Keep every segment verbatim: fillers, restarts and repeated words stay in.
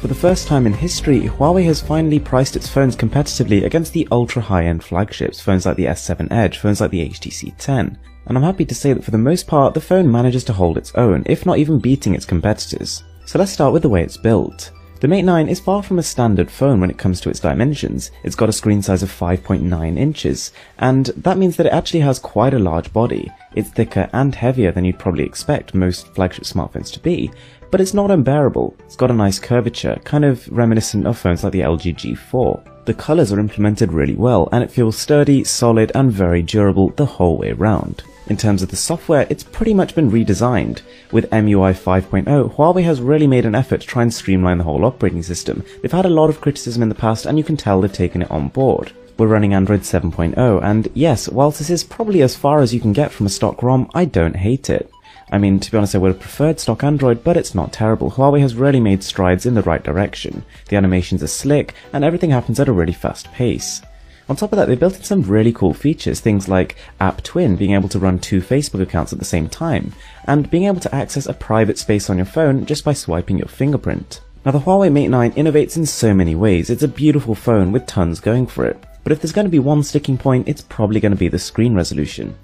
For the first time in history, Huawei has finally priced its phones competitively against the ultra-high-end flagships, phones like the S seven Edge, phones like the H T C ten, and I'm happy to say that for the most part, the phone manages to hold its own, if not even beating its competitors. So let's start with the way it's built. The Mate nine is far from a standard phone when it comes to its dimensions. It's got a screen size of five point nine inches, and that means that it actually has quite a large body. It's thicker and heavier than you'd probably expect most flagship smartphones to be, but it's not unbearable. It's got a nice curvature, kind of reminiscent of phones like the L G G four. The colours are implemented really well, and it feels sturdy, solid, and very durable the whole way round. In terms of the software, it's pretty much been redesigned. With E M U I five point oh, Huawei has really made an effort to try and streamline the whole operating system. They've had a lot of criticism in the past, and you can tell they've taken it on board. We're running Android seven point oh, and yes, whilst this is probably as far as you can get from a stock ROM, I don't hate it. I mean, to be honest, I would have preferred stock Android, but it's not terrible. Huawei has really made strides in the right direction. The animations are slick, and everything happens at a really fast pace. On top of that, they built in some really cool features, things like App Twin, being able to run two Facebook accounts at the same time, and being able to access a private space on your phone just by swiping your fingerprint. Now, the Huawei Mate nine innovates in so many ways. It's a beautiful phone with tons going for it, but if there's going to be one sticking point, it's probably going to be the screen resolution.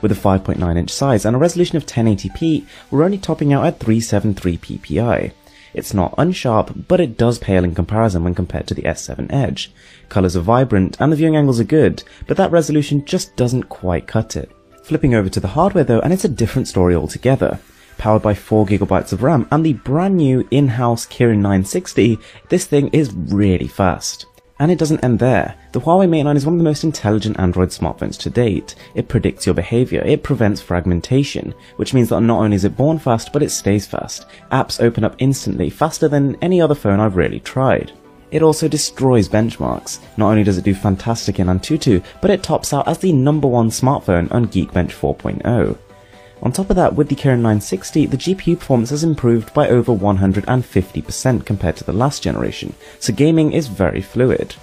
With a five point nine inch size and a resolution of ten eighty p, we're only topping out at three seventy-three p p i. It's not unsharp, but it does pale in comparison when compared to the S seven Edge. Colours are vibrant and the viewing angles are good, but that resolution just doesn't quite cut it. Flipping over to the hardware though, and it's a different story altogether. Powered by four gigabytes of RAM and the brand new in-house Kirin nine sixty, this thing is really fast. And it doesn't end there. The Huawei Mate nine is one of the most intelligent Android smartphones to date. It predicts your behavior, it prevents fragmentation, which means that not only is it born fast, but it stays fast. Apps open up instantly, faster than any other phone I've really tried. It also destroys benchmarks. Not only does it do fantastic in Antutu, but it tops out as the number one smartphone on Geekbench four point oh. On top of that, with the Kirin nine sixty, the G P U performance has improved by over one hundred fifty percent compared to the last generation, so gaming is very fluid.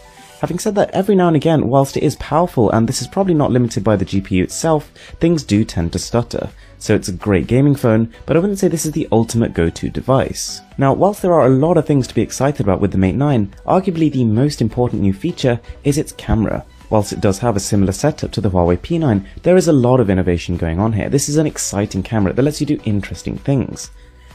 Having said that, every now and again, whilst it is powerful, and this is probably not limited by the G P U itself, things do tend to stutter. So it's a great gaming phone, but I wouldn't say this is the ultimate go-to device. Now, whilst there are a lot of things to be excited about with the Mate nine, arguably the most important new feature is its camera. Whilst it does have a similar setup to the Huawei P nine, there is a lot of innovation going on here. This is an exciting camera that lets you do interesting things.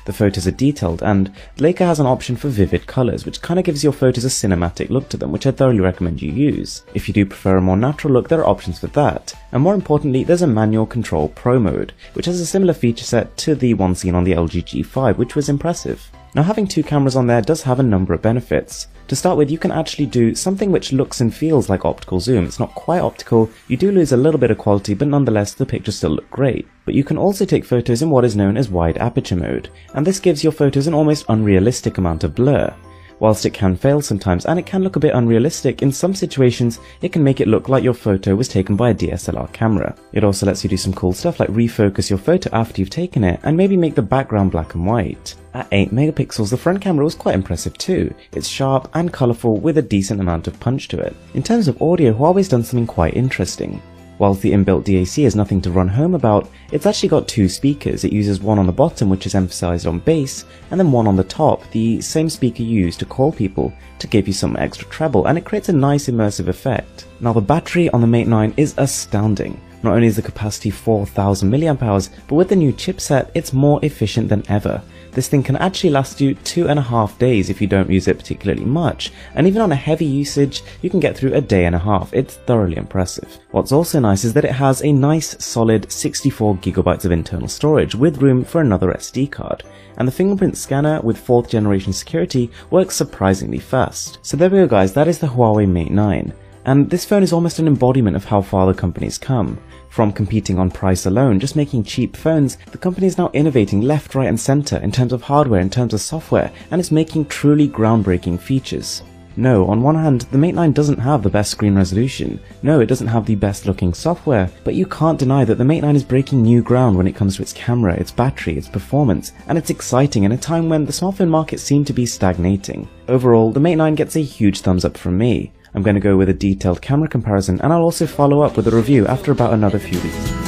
The photos are detailed, and Leica has an option for vivid colours, which kind of gives your photos a cinematic look to them, which I thoroughly recommend you use. If you do prefer a more natural look, there are options for that. And more importantly, there's a manual control pro mode, which has a similar feature set to the one seen on the L G G five, which was impressive. Now, having two cameras on there does have a number of benefits. To start with, you can actually do something which looks and feels like optical zoom. It's not quite optical, you do lose a little bit of quality, but nonetheless the pictures still look great. But you can also take photos in what is known as wide aperture mode, and this gives your photos an almost unrealistic amount of blur. Whilst it can fail sometimes, and it can look a bit unrealistic, in some situations it can make it look like your photo was taken by a D S L R camera. It also lets you do some cool stuff like refocus your photo after you've taken it, and maybe make the background black and white. At eight megapixels, the front camera was quite impressive too. It's sharp and colourful with a decent amount of punch to it. In terms of audio, Huawei's done something quite interesting. Whilst the inbuilt D A C is nothing to run home about, it's actually got two speakers. It uses one on the bottom, which is emphasised on bass, and then one on the top, the same speaker you use to call people, to give you some extra treble, and it creates a nice immersive effect. Now, the battery on the Mate nine is astounding. Not only is the capacity four thousand milliamp hours, but with the new chipset, it's more efficient than ever. This thing can actually last you two and a half days if you don't use it particularly much, and even on a heavy usage, you can get through a day and a half. It's thoroughly impressive. What's also nice is that it has a nice solid sixty-four gigabytes of internal storage with room for another S D card, and the fingerprint scanner with fourth generation security works surprisingly fast. So there we go guys, that is the Huawei Mate nine. And this phone is almost an embodiment of how far the company's come. From competing on price alone, just making cheap phones, the company is now innovating left, right and centre in terms of hardware, in terms of software, and it's making truly groundbreaking features. No, on one hand, the Mate nine doesn't have the best screen resolution. No, it doesn't have the best looking software, but you can't deny that the Mate nine is breaking new ground when it comes to its camera, its battery, its performance, and it's exciting in a time when the smartphone market seemed to be stagnating. Overall, the Mate nine gets a huge thumbs up from me. I'm going to go with a detailed camera comparison, and I'll also follow up with a review after about another few weeks.